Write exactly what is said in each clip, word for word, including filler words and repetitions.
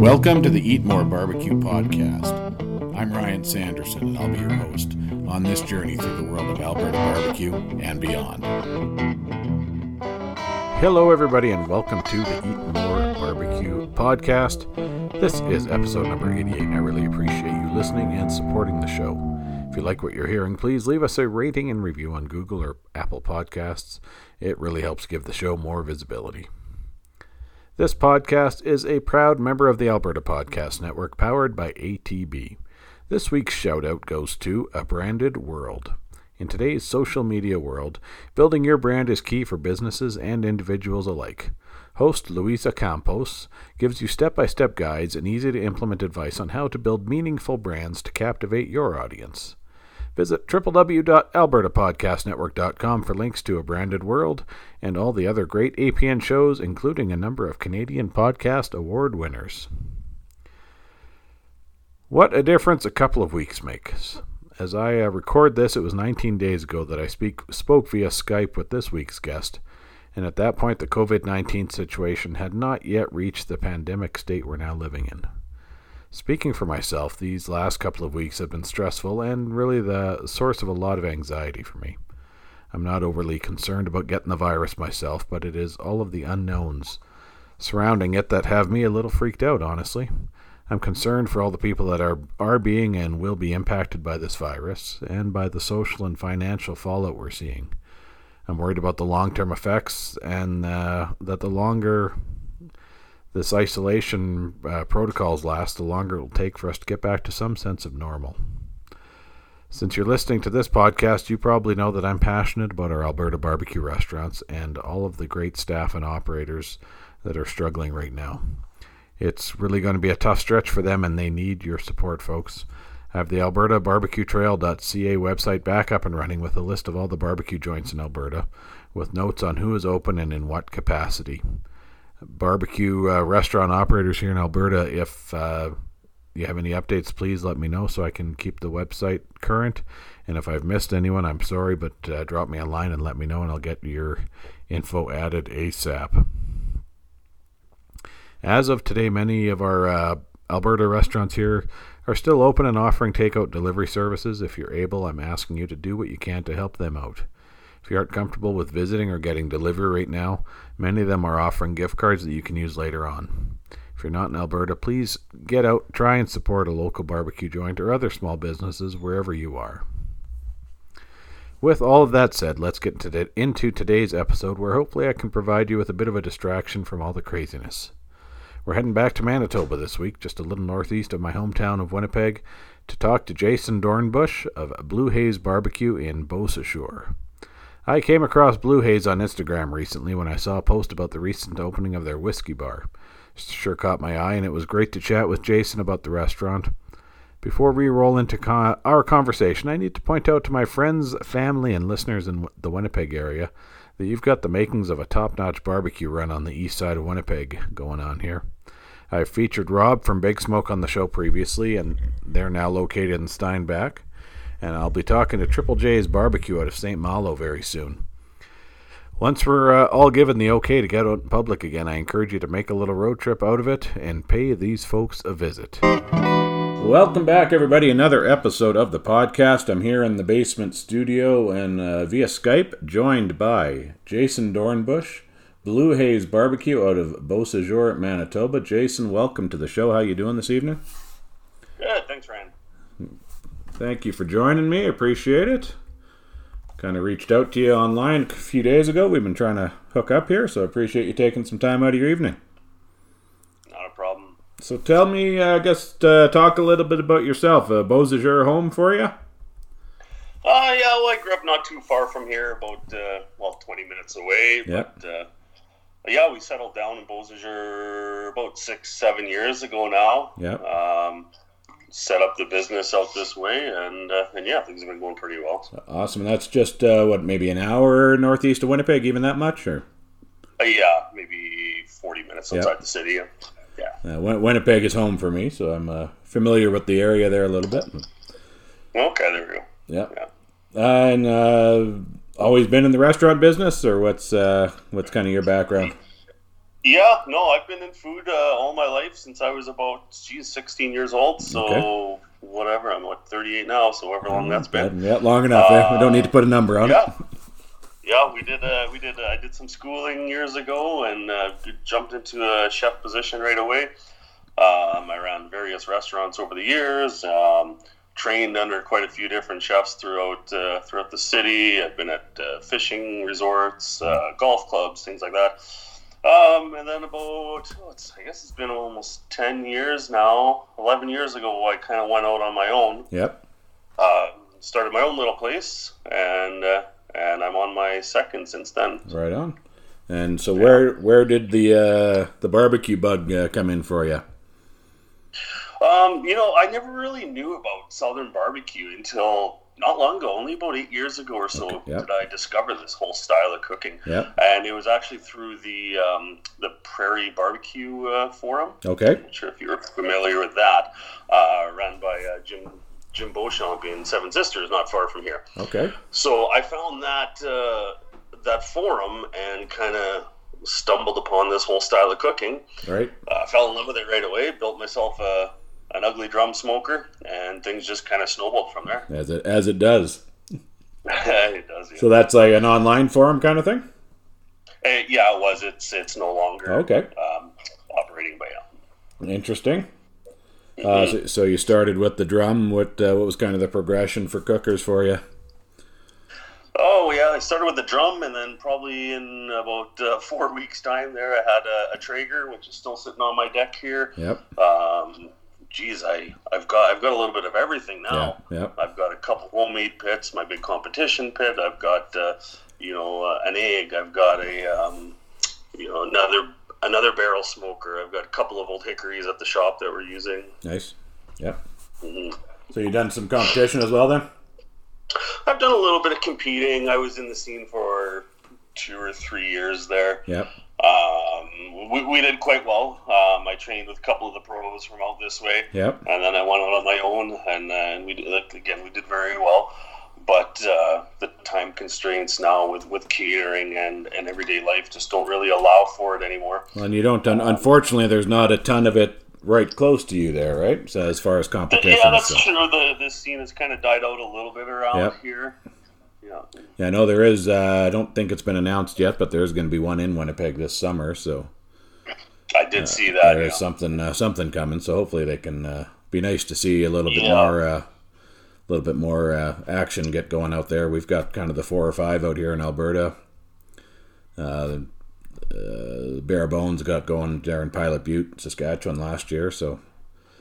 Welcome to the Eat More Barbecue Podcast. I'm Ryan Sanderson, and I'll be your host on this journey through the world of Alberta barbecue and beyond. Hello, everybody, and welcome to the Eat More Barbecue Podcast. This is episode number eighty-eight, and I really appreciate you listening and supporting the show. If you like what you're hearing, please leave us a rating and review on Google or Apple Podcasts. It really helps give the show more visibility. This podcast is a proud member of the Alberta Podcast Network, powered by A T B. This week's shout-out goes to A Branded World. In today's social media world, building your brand is key for businesses and individuals alike. Host Luiza Campos gives you step-by-step guides and easy-to-implement advice on how to build meaningful brands to captivate your audience. Visit w w w dot alberta podcast network dot com for links to A Branded World and all the other great A P N shows, including a number of Canadian Podcast Award winners. What a difference a couple of weeks makes. As I uh, record this, it was nineteen days ago that I speak, spoke via Skype with this week's guest, and at that point the covid nineteen situation had not yet reached the pandemic state we're now living in. Speaking for myself, these last couple of weeks have been stressful and really the source of a lot of anxiety for me. I'm not overly concerned about getting the virus myself, but it is all of the unknowns surrounding it that have me a little freaked out, honestly. I'm concerned for all the people that are, are being and will be impacted by this virus and by the social and financial fallout we're seeing. I'm worried about the long-term effects and uh, that the longer this isolation uh, protocols last, the longer it will take for us to get back to some sense of normal. Since you're listening to this podcast, you probably know that I'm passionate about our Alberta barbecue restaurants and all of the great staff and operators that are struggling right now. It's really going to be a tough stretch for them, and they need your support, folks. I have the alberta barbecue trail dot c a website back up and running with a list of all the barbecue joints in Alberta, with notes on who is open and in what capacity. Barbecue uh, restaurant operators here in Alberta, if uh, you have any updates, please let me know so I can keep the website current. And if I've missed anyone, I'm sorry, but uh, drop me a line and let me know, and I'll get your info added ASAP. As of today, many of our uh, Alberta restaurants here are still open and offering takeout delivery services. If you're able, I'm asking you to do what you can to help them out. If you aren't comfortable with visiting or getting delivery right now, many of them are offering gift cards that you can use later on. If you're not in Alberta, please get out, try and support a local barbecue joint or other small businesses wherever you are. With all of that said, let's get into today's episode, where hopefully I can provide you with a bit of a distraction from all the craziness. We're heading back to Manitoba this week, just a little northeast of my hometown of Winnipeg, to talk to Jason Dornbusch of Blue Haze Barbecue in Beausejour. I came across Blue Haze on Instagram recently when I saw a post about the recent opening of their whiskey bar. It sure caught my eye, and it was great to chat with Jason about the restaurant. Before we roll into con- our conversation, I need to point out to my friends, family, and listeners in w- the Winnipeg area that you've got the makings of a top-notch barbecue run on the east side of Winnipeg going on here. I've featured Rob from Big Smoke on the show previously, and they're now located in Steinbach. And I'll be talking to Triple J's Barbecue out of Saint Malo very soon. Once we're uh, all given the okay to get out in public again, I encourage you to make a little road trip out of it and pay these folks a visit. Welcome back, everybody. Another episode of the podcast. I'm here in the basement studio and uh, via Skype, joined by Jason Dornbusch, Blue Haze Barbecue out of Beausejour, Manitoba. Jason, welcome to the show. How you doing this evening? Good. Thanks, Ryan. Thank you for joining me. I appreciate it. Kind of reached out to you online a few days ago. We've been trying to hook up here, so I appreciate you taking some time out of your evening. Not a problem. So tell me, I guess, uh, talk a little bit about yourself. Uh, Beausejour home for you? Uh, yeah, well, I grew up not too far from here, about, uh, well, twenty minutes away. Yep. But, uh, yeah, we settled down in Beausejour about six, seven years ago now. Yep. Um, set up the business out this way, and uh, and yeah, things have been going pretty well. Awesome. And that's just, uh, what, maybe an hour northeast of Winnipeg, even that much? Or uh, yeah, maybe forty minutes outside yep. the city. Yeah. Uh, Winnipeg is home for me, so I'm uh, familiar with the area there a little bit. Okay, there we go. Yep. Yeah. Uh, and uh, always been in the restaurant business, or what's uh, what's kind of your background? Yeah, no, I've been in food uh, all my life since I was about, geez, sixteen years old. So okay. whatever, I'm like thirty-eight now, so however long oh, that's bad. been. Yeah, long enough. Uh, eh? We don't need to put a number on yeah. it. Yeah, we did. Uh, we did. Uh, I did some schooling years ago, and uh, jumped into a chef position right away. Um, I ran various restaurants over the years. Um, trained under quite a few different chefs throughout uh, throughout the city. I've been at uh, fishing resorts, uh, golf clubs, things like that. Um, and then about, oh, it's, I guess it's been almost ten years now, eleven years ago, I kind of went out on my own. Yep. Uh, started my own little place, and uh, and I'm on my second since then. Right on. And so yeah. where where did the uh, the barbecue bug uh, come in for you? Um, you know, I never really knew about Southern barbecue until not long ago, only about eight years ago or so, okay, yep. did I discover this whole style of cooking. Yep. And it was actually through the um, the Prairie Barbecue uh, Forum. Okay. I'm not sure if you're familiar with that, uh, run by uh, Jim Jim Beauchamp in Seven Sisters, not far from here. Okay. So I found that uh, that forum and kind of stumbled upon this whole style of cooking. Right. Uh, fell in love with it right away, built myself a... an ugly drum smoker, and things just kind of snowballed from there. As it as it does. It does. Yeah. So that's like an online forum kind of thing? It, yeah, it was. It's it's no longer okay. um, operating, but yeah. Interesting. Mm-hmm. Uh, so, so you started with the drum. What uh, what was kind of the progression for cookers for you? Oh, yeah, I started with the drum, and then probably in about uh, four weeks' time there, I had a, a Traeger, which is still sitting on my deck here. Yep. Um, Geez, I, I've got I've got a little bit of everything now. Yeah, yeah. I've got a couple homemade pits, my big competition pit. I've got uh, you know uh, an egg. I've got a um, you know another another barrel smoker. I've got a couple of old hickories at the shop that we're using. Nice. Yeah. Mm-hmm. So you've done some competition as well, then? I've done a little bit of competing. I was in the scene for two or three years there. Yeah. Um, we, we did quite well. Um, I trained with a couple of the pros from out this way, yep. and then I went out on my own, and, uh, and we did, again, we did very well. But uh, the time constraints now with, with catering and, and everyday life just don't really allow for it anymore. Well, and you don't, un- unfortunately, there's not a ton of it right close to you there, right? So as far as competition. Yeah, that's so. true. The, this scene has kind of died out a little bit around yep. here. Yeah. yeah, I know there is, uh, I don't think it's been announced yet, but there's going to be one in Winnipeg this summer, so. I did uh, see that. There yeah. is something uh, something coming, so hopefully they can, uh, be nice to see a little yeah. bit more, a uh, little bit more uh, action get going out there. We've got kind of the four or five out here in Alberta. Uh, uh, Bare Bones got going there in Pilot Butte, Saskatchewan last year, so.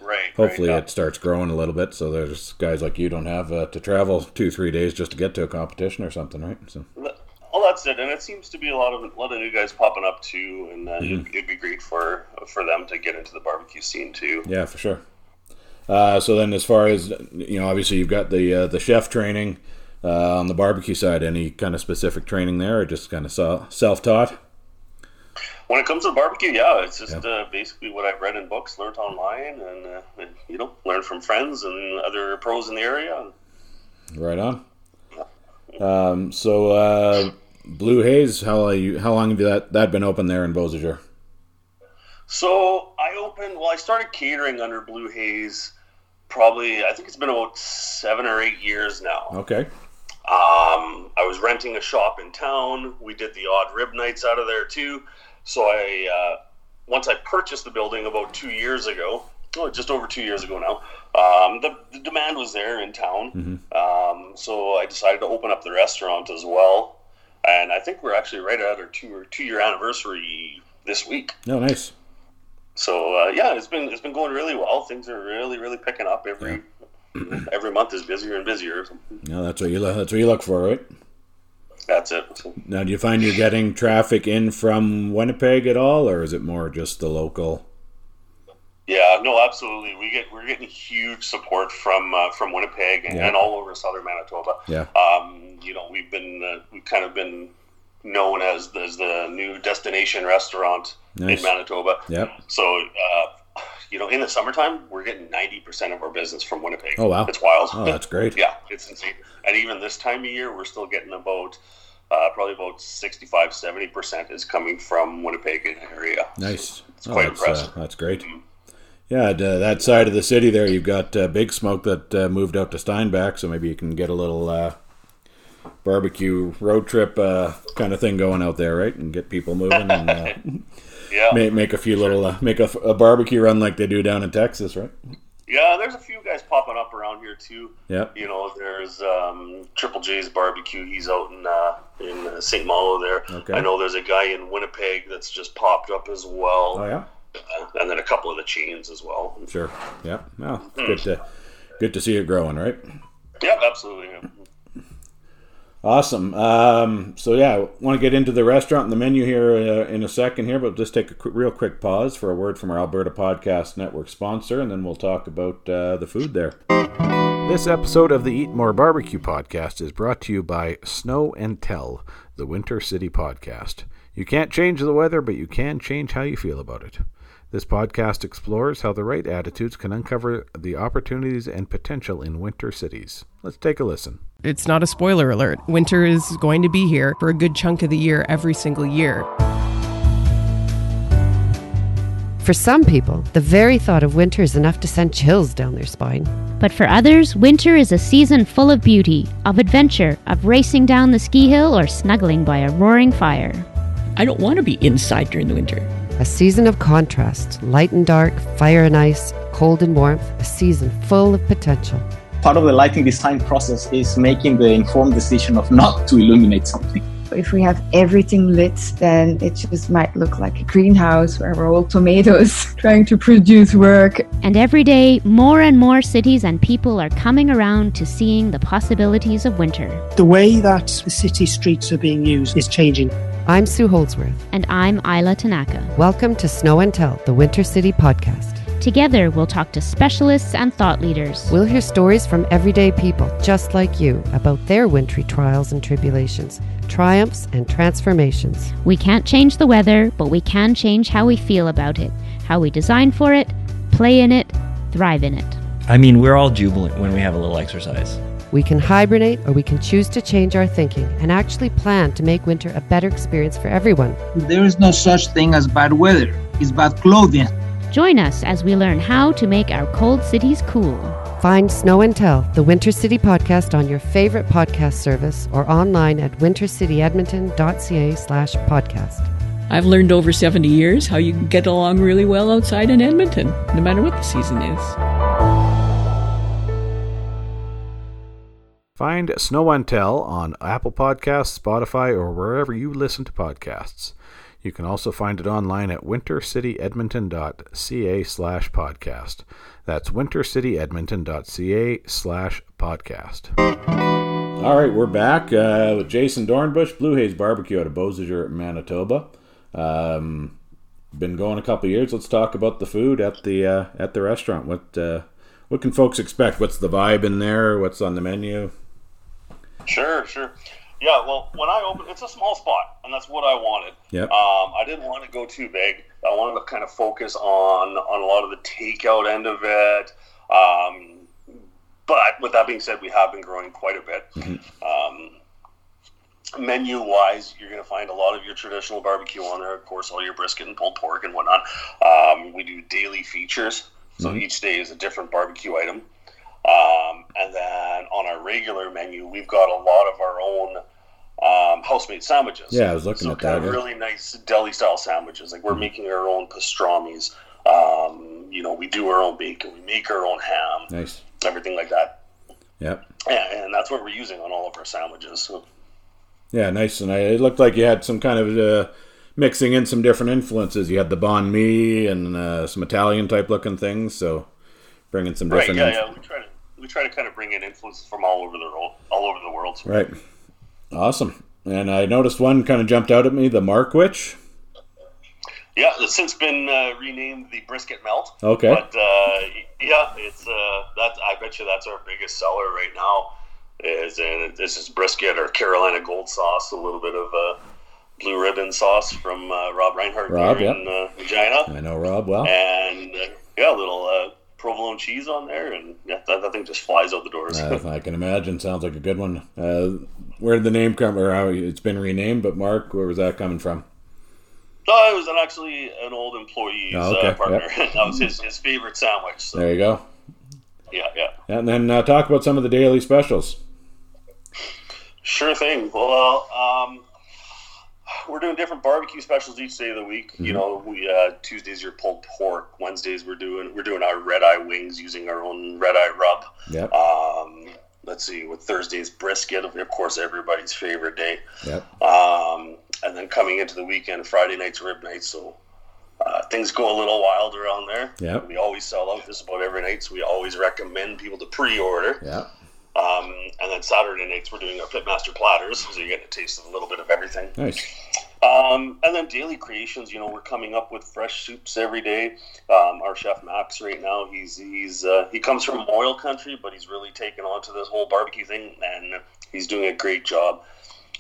Right, Hopefully right, it starts growing a little bit, so there's guys like you don't have uh, to travel two, three days just to get to a competition or something, right? So, well, that's it, and it seems to be a lot of a lot of new guys popping up too, and uh, mm-hmm. it'd, it'd be great for for them to get into the barbecue scene too. Yeah, for sure. Uh, so then, as far as you know, obviously you've got the uh, the chef training uh, on the barbecue side. Any kind of specific training there, or just kind of self-taught? When it comes to barbecue, yeah, it's just yeah. Uh, basically what I've read in books, learned online, and, uh, and, you know, learned from friends and other pros in the area. Right on. Yeah. Um, so, uh, Blue Haze, how are you, how long have that, that been open there in Beausejour? So, I opened, well, I started catering under Blue Haze probably, I think it's been about seven or eight years now. Okay. Um, I was renting a shop in town. We did the odd rib nights out of there, too. So I, uh, once I purchased the building about two years ago, oh, just over two years ago now, um, the, the demand was there in town. Mm-hmm. Um, so I decided to open up the restaurant as well. And I think we're actually right at our two or two year anniversary this week. Oh, nice. So, uh, yeah, it's been, it's been going really well. Things are really, really picking up every, yeah. every month is busier and busier. Yeah, that's what you look, that's what you look for, right? That's it. Now, do you find you're getting traffic in from Winnipeg at all, or is it more just the local? Yeah, no, absolutely. We get we're getting huge support from uh, from Winnipeg and, yeah. and all over southern Manitoba. Yeah. Um, you know, we've been uh, we've kind of been known as as the new destination restaurant nice. in Manitoba. Yep. So, uh, you know, in the summertime, we're getting ninety percent of our business from Winnipeg. Oh wow, it's wild. Oh, that's great. Yeah, it's insane. And even this time of year, we're still getting about uh, probably about sixty-five, seventy percent is coming from Winnipeg area. Nice. So it's oh, quite that's, impressive. Uh, that's great. Mm-hmm. Yeah, to that side of the city there, you've got uh, Big Smoke that uh, moved out to Steinbach, so maybe you can get a little uh, barbecue road trip uh, kind of thing going out there, right? And get people moving and uh, yeah, make, make a few sure. little, uh, make a, a barbecue run like they do down in Texas, right? Yeah, there's a few guys popping up around here too. Yeah, you know, there's um, Triple J's Barbecue. He's out in uh, in Saint Malo there. Okay. I know there's a guy in Winnipeg that's just popped up as well. Oh yeah. Uh, and then a couple of the chains as well. Sure. Yeah. Well, mm. good to good to see it growing, right? Yeah, absolutely. Yeah. Awesome. Um, so yeah, I want to get into the restaurant and the menu here uh, in a second here, but just take a quick, real quick pause for a word from our Alberta Podcast Network sponsor, and then we'll talk about uh, the food there. This episode of the Eat More Barbecue Podcast is brought to you by Snow and Tell, the Winter City Podcast. You can't change the weather, but you can change how you feel about it. This podcast explores how the right attitudes can uncover the opportunities and potential in winter cities. Let's take a listen. It's not a spoiler alert. Winter is going to be here for a good chunk of the year, every single year. For some people, the very thought of winter is enough to send chills down their spine. But for others, winter is a season full of beauty, of adventure, of racing down the ski hill or snuggling by a roaring fire. I don't want to be inside during the winter. A season of contrast, light and dark, fire and ice, cold and warmth, a season full of potential. Part of the lighting design process is making the informed decision of not to illuminate something. If we have everything lit, then it just might look like a greenhouse where we're all tomatoes trying to produce work. And every day, more and more cities and people are coming around to seeing the possibilities of winter. The way that the city streets are being used is changing. I'm Sue Holdsworth. And I'm Isla Tanaka. Welcome to Snow and Tell, the Winter City Podcast. Together, we'll talk to specialists and thought leaders. We'll hear stories from everyday people, just like you, about their wintry trials and tribulations, triumphs and transformations. We can't change the weather, but we can change how we feel about it, how we design for it, play in it, thrive in it. I mean, we're all jubilant when we have a little exercise. We can hibernate, or we can choose to change our thinking and actually plan to make winter a better experience for everyone. There is no such thing as bad weather. It's bad clothing. Join us as we learn how to make our cold cities cool. Find Snow and Tell, the Winter City Podcast, on your favorite podcast service or online at wintercityedmonton.ca slash podcast. I've learned over seventy years how you can get along really well outside in Edmonton, no matter what the season is. Find Snow and Tell on Apple Podcasts, Spotify, or wherever you listen to podcasts. You can also find it online at wintercityedmonton.ca slash podcast. That's wintercityedmonton.ca slash podcast. All right, we're back uh, with Jason Dornbusch, Blue Haze Barbecue out of Beausejour, Manitoba. Um, been going a couple of years. Let's talk about the food at the uh, at the restaurant. What uh, what can folks expect? What's the vibe in there? What's on the menu? Sure, sure. Yeah, well, when I opened, it's a small spot, and that's what I wanted. Yep. Um, I didn't want to go too big. I wanted to kind of focus on, on a lot of the takeout end of it. Um, but with that being said, we have been growing quite a bit. Mm-hmm. Um, menu-wise, you're going to find a lot of your traditional barbecue on there. Of course, all your brisket and pulled pork and whatnot. Um, we do daily features, so mm-hmm. each day is a different barbecue item. Um, and then on our regular menu, we've got a lot of our own um, house-made sandwiches. Yeah, I was looking so at that. Yeah. Really nice deli-style sandwiches. Like we're mm-hmm. making our own pastramis. Um, you know, we do our own bacon. We make our own ham. Nice. Everything like that. Yep. Yeah, and that's what we're using on all of our sandwiches. So. Yeah, nice. And I, it looked like you had some kind of uh, mixing in some different influences. You had the banh mi and uh, some Italian-type looking things. So bringing some different. Right. Yeah, inf- yeah. We try to. We try to kind of bring in influences from all over the world, all over the world. Right. Awesome. And I noticed one kind of jumped out at me, the Markwich. Yeah, it's since been uh, renamed the Brisket Melt. Okay. But uh, yeah, it's uh, that's I bet you that's our biggest seller right now. Is and this is brisket or Carolina Gold sauce, a little bit of uh, blue ribbon sauce from uh, Rob Reinhardt Rob, here yep. in uh, Regina. I know Rob well. And uh, yeah, a little. Uh, provolone cheese on there, and yeah, that, that thing just flies out the doors. uh, I can imagine. Sounds like a good one. Uh, Where did the name come, or how it's been renamed? But Mark, where was that coming from? No, it was actually an old employee's oh, okay. uh, partner. Yep. That was his, his favorite sandwich. So. There you go. Yeah, yeah. And then uh, talk about some of the daily specials. Sure thing. Well, um, we're doing different barbecue specials each day of the week. Mm-hmm. You know, we uh, Tuesdays your pulled pork. Wednesdays we're doing we're doing our red eye wings using our own red eye rub. Yep. Um, let's see, with Thursday's brisket, of course, everybody's favorite day. Yep. Um, and then coming into the weekend, Friday night's rib night, so uh, things go a little wild around there. Yep. We always sell out just about every night, so we always recommend people to pre-order. Yeah. Um, and then Saturday nights, we're doing our Pitmaster platters, so you get a taste of a little bit of everything. Nice. Um, and then daily creations, you know, we're coming up with fresh soups every day. Um, our chef Max right now, he's, he's, uh, he comes from oil country, but he's really taken on to this whole barbecue thing, and he's doing a great job.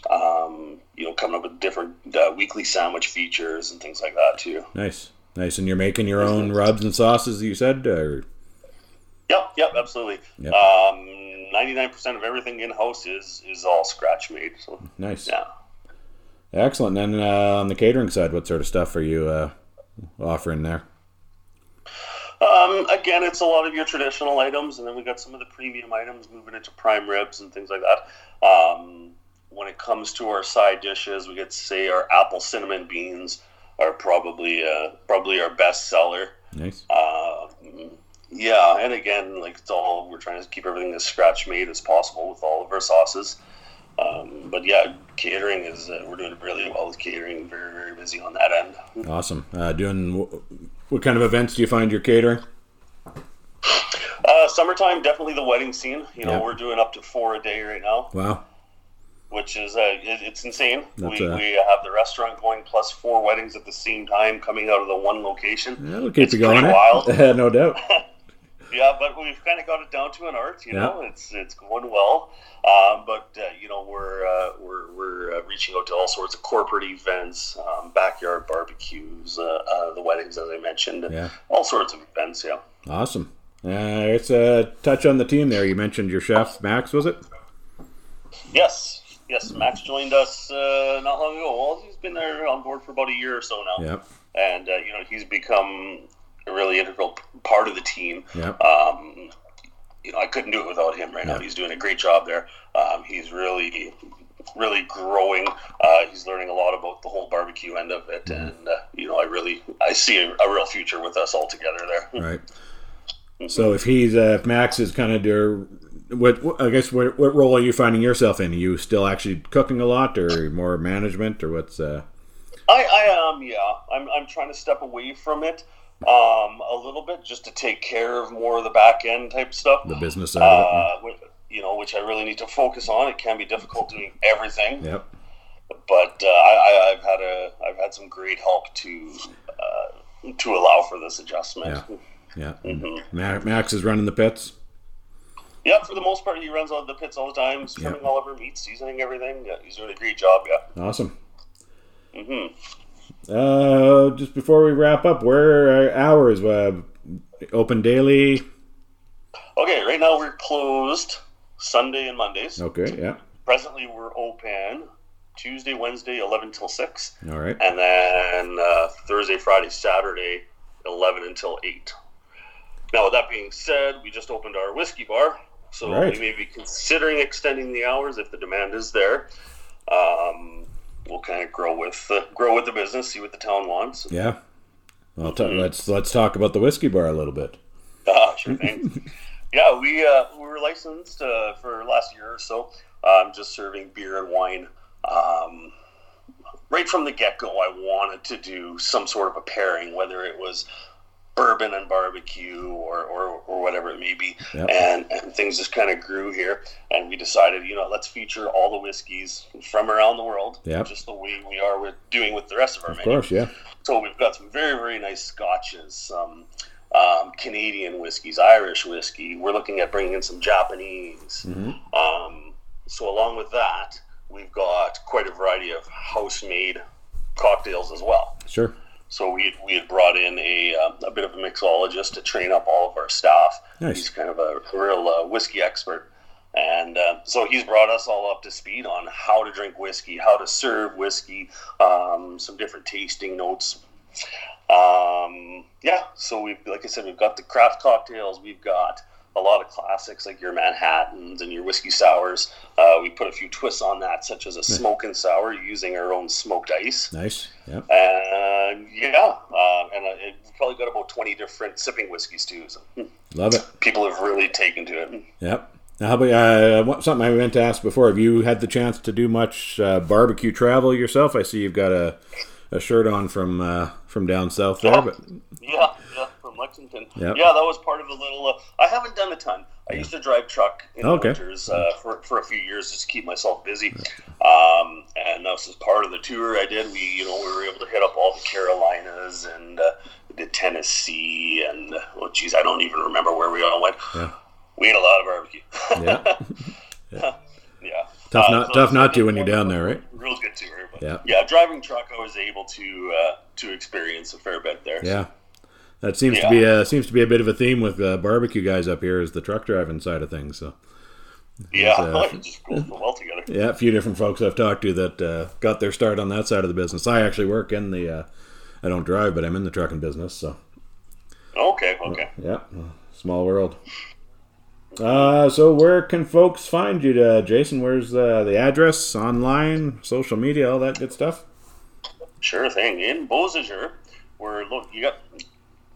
Um, you know, coming up with different, uh, weekly sandwich features and things like that too. Nice. Nice. And you're making your own rubs and sauces, you said, or... Yep, yep, absolutely. Yep. Um, ninety-nine percent of everything in-house is, is all scratch-made. So. Nice. Yeah. Excellent. And then uh, on the catering side, what sort of stuff are you uh, offering there? Um, again, it's a lot of your traditional items, and then we got some of the premium items moving into prime ribs and things like that. Um, when it comes to our side dishes, we get to say our apple cinnamon beans are probably uh, probably our best seller. Nice. Uh, Yeah, and again, like it's all, we're trying to keep everything as scratch made as possible with all of our sauces. Um, but yeah, catering is uh, we're doing really well with catering. Very, very busy on that end. Awesome. Uh, doing what kind of events do you find you're catering? Uh, summertime, definitely the wedding scene. You know, yeah. We're doing up to four a day right now. Wow. Which is uh, it, it's insane. That's we a... we have the restaurant going plus four weddings at the same time coming out of the one location. That'll keep it's you going. Wild, no doubt. Yeah, but we've kind of got it down to an art, you yeah. know. It's it's going well, um, but uh, you know we're uh, we're we're uh, reaching out to all sorts of corporate events, um, backyard barbecues, uh, uh, the weddings, as I mentioned, yeah. all sorts of events. Yeah, awesome. Uh, it's a touch on the team there. You mentioned your chef Max, was it? Yes, yes. Max joined us uh, not long ago. Well, he's been there on board for about a year or so now. Yeah, and uh, you know he's become a really integral part of the team. Yep. Um, you know, I couldn't do it without him right yep. now. He's doing a great job there. Um, he's really, really growing. Uh, he's learning a lot about the whole barbecue end of it. Mm. And, uh, you know, I really, I see a, a real future with us all together there. Right. Mm-hmm. So if he's, uh, if Max is kind of your, what, what, I guess, what, what role are you finding yourself in? Are you still actually cooking a lot or more management or what's, uh, I, I am. Um, yeah, I'm, I'm trying to step away from it. Um, a little bit just to take care of more of the back end type stuff, the business side, uh, of it. You know, which I really need to focus on. It can be difficult doing everything. Yep. But uh, I, I've had a, I've had some great help to, uh, to allow for this adjustment. Yeah. yeah. Mm-hmm. Max is running the pits. Yeah, for the most part, he runs all the pits all the time, swimming yep. all of our meat, seasoning everything. Yeah, he's doing a great job. Yeah. Awesome. Mm-hmm. Uh, just before we wrap up, where are hours? Uh, open daily? Okay, right now we're closed Sunday and Mondays. Okay, yeah. Presently we're open Tuesday, Wednesday, eleven till six. All right. And then uh, Thursday, Friday, Saturday, eleven until eight. Now, with that being said, we just opened our whiskey bar, so right. we may be considering extending the hours if the demand is there. Um... We'll kind of grow with uh, grow with the business, see what the town wants. Yeah, well, t- mm-hmm. let's let's talk about the whiskey bar a little bit. Ah, sure thing. yeah, we uh, we were licensed uh, for last year or so. Um, just serving beer and wine. Um, right from the get go, I wanted to do some sort of a pairing, whether it was bourbon and barbecue or or, or whatever it may be. Yep. And, and things just kind of grew here, and we decided, you know, let's feature all the whiskeys from around the world, yep. just the way we are with doing with the rest of our of menu. Of course, yeah. So we've got some very, very nice scotches, some um, Canadian whiskeys, Irish whiskey. We're looking at bringing in some Japanese. Mm-hmm. Um, so along with that, we've got quite a variety of house-made cocktails as well. Sure. So we we had brought in a um, a bit of a mixologist to train up all of our staff. Nice. He's kind of a real uh, whiskey expert, And uh, so he's brought us all up to speed on how to drink whiskey, how to serve whiskey, um, some different tasting notes. Um, yeah, so we've, like I said, we've got the craft cocktails, we've got a lot of classics like your Manhattans and your whiskey sours. Uh, we put a few twists on that, such as a smoke and sour using our own smoked ice. Nice. Yep. And uh, yeah, uh, and uh, we've probably got about twenty different sipping whiskeys too. So. Love it. People have really taken to it. Yep. Now, how about uh, something I meant to ask before? Have you had the chance to do much uh, barbecue travel yourself? I see you've got a, a shirt on from uh, from down south there. Yeah. But yeah. yeah. Lexington. Yep. Yeah, that was part of a little... Uh, I haven't done a ton. I yeah. used to drive truck in oh, okay. winters uh, for, for a few years just to keep myself busy. Um, and that was just part of the tour I did. We, you know, we were able to hit up all the Carolinas and uh, the Tennessee and, oh, geez, I don't even remember where we all went. Yeah. We ate a lot of barbecue. yeah. yeah. yeah. Tough uh, not so tough not to when you're down there, right? Real good tour. But yeah. yeah, driving truck, I was able to uh, to experience a fair bit there. Yeah. So. That seems yeah. to be a seems to be a bit of a theme with uh, barbecue guys up here is the truck driving side of things. So yeah, uh, just pulls them well together. Yeah, a few different folks I've talked to that uh, got their start on that side of the business. I actually work in the uh, I don't drive, but I'm in the trucking business. So okay, okay, yeah, small world. Uh, so where can folks find you, to, Jason? Where's the the address? Online, social media, all that good stuff. Sure thing. In Beausejour, we're look you got.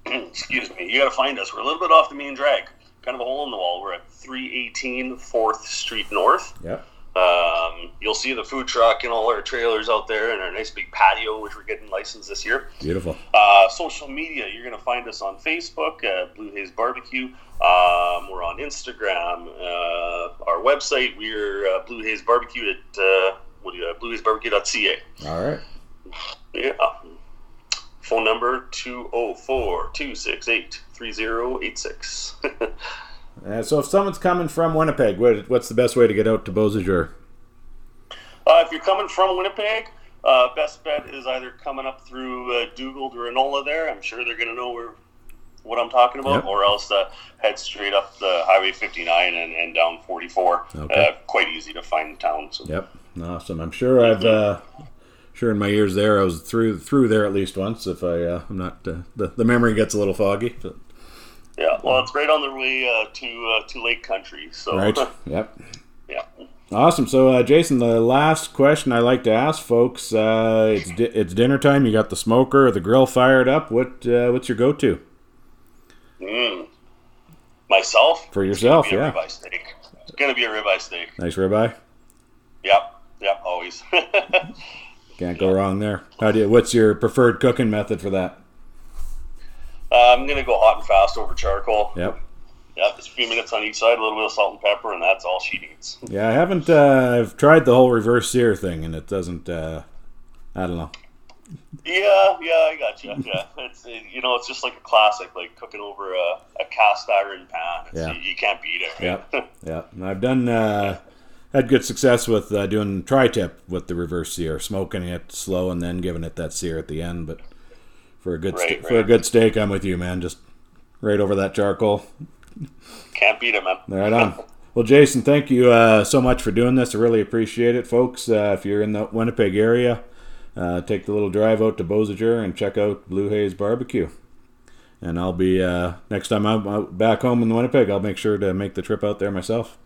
Excuse me, you got to find us. We're a little bit off the main drag, kind of a hole in the wall. We're at three eighteen fourth Street North. Yeah. Um, you'll see the food truck and all our trailers out there and our nice big patio, which we're getting licensed this year. Beautiful. Uh, social media, you're going to find us on Facebook, uh, Blue Haze Barbecue. Um, we're on Instagram. Uh, our website, we're uh, Blue Haze Barbecue at uh, what do you, uh, blue haze barbecue dot c a. All right. Yeah. Phone number two oh four, two six eight, three oh eight six. uh, so if someone's coming from Winnipeg, what, what's the best way to get out to Beausejour? Uh, if you're coming from Winnipeg, uh, best bet is either coming up through uh, Dugald or Enola there. I'm sure they're going to know where, what I'm talking about. Yep. Or else uh, head straight up the Highway fifty-nine and, and down forty-four. Okay. Uh, quite easy to find the town. So. Yep, awesome. I'm sure I've... Uh, Sure, in my years there, I was through through there at least once. If I, uh, I'm not, uh, the the memory gets a little foggy. But. Yeah, well, it's right on the way uh, to uh, to Lake Country. So right, yep, yeah, awesome. So, uh, Jason, the last question I like to ask folks: uh, it's di- it's dinner time. You got the smoker, the grill fired up. What uh, what's your go-to? Mm. Myself for yourself, it's yeah. Ribeye steak. It's gonna be a ribeye steak. Nice ribeye. Yep, yep, always. Can't go wrong there. How do you, what's your preferred cooking method for that? Uh, I'm going to go hot and fast over charcoal. Yep. Yeah, just a few minutes on each side, a little bit of salt and pepper, and that's all she needs. Yeah, I haven't, uh, I've tried the whole reverse sear thing, and it doesn't, uh, I don't know. Yeah, yeah, I got you. Yeah, it's you know, it's just like a classic, like cooking over a, a cast iron pan. It's, yeah. you, you can't beat it. Right? Yeah, yeah. And I've done... Uh, Had good success with uh, doing tri-tip with the reverse sear, smoking it slow and then giving it that sear at the end. But for a good right, st- right. for a good steak, I'm with you, man. Just right over that charcoal. Can't beat it, man. Right on. Well, Jason, thank you uh, so much for doing this. I really appreciate it, folks. Uh, if you're in the Winnipeg area, uh, take the little drive out to Beausejour and check out Blue Haze Barbecue. And I'll be uh, next time I'm out back home in Winnipeg, I'll make sure to make the trip out there myself.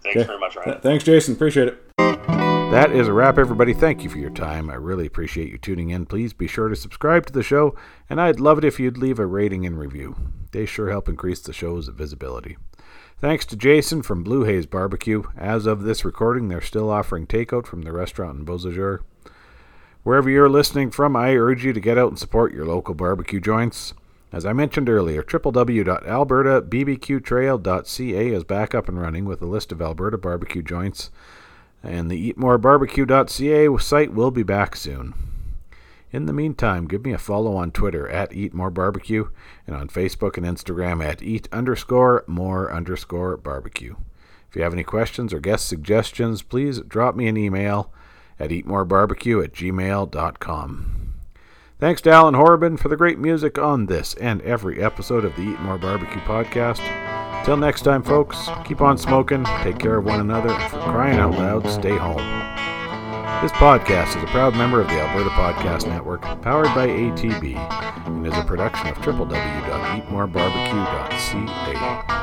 Thanks okay. very much, Ryan. Thanks, Jason. Appreciate it. That is a wrap, everybody. Thank you for your time. I really appreciate you tuning in. Please be sure to subscribe to the show, and I'd love it if you'd leave a rating and review. They sure help increase the show's visibility. Thanks to Jason from Blue Haze Barbecue. As of this recording, they're still offering takeout from the restaurant in Beausejour. Wherever you're listening from, I urge you to get out and support your local barbecue joints. As I mentioned earlier, w w w dot alberta b b q trail dot c a is back up and running with a list of Alberta barbecue joints, and the eat more barbecue dot c a site will be back soon. In the meantime, give me a follow on Twitter at Eat More Barbecue and on Facebook and Instagram at Eat underscore More underscore Barbecue. If you have any questions or guest suggestions, please drop me an email at eat more barbecue at gmail dot com. Thanks to Alan Horabin for the great music on this and every episode of the Eat More Barbecue podcast. Till next time, folks, keep on smoking, take care of one another, and for crying out loud, stay home. This podcast is a proud member of the Alberta Podcast Network, powered by A T B, and is a production of w w w dot eat more barbecue dot c a.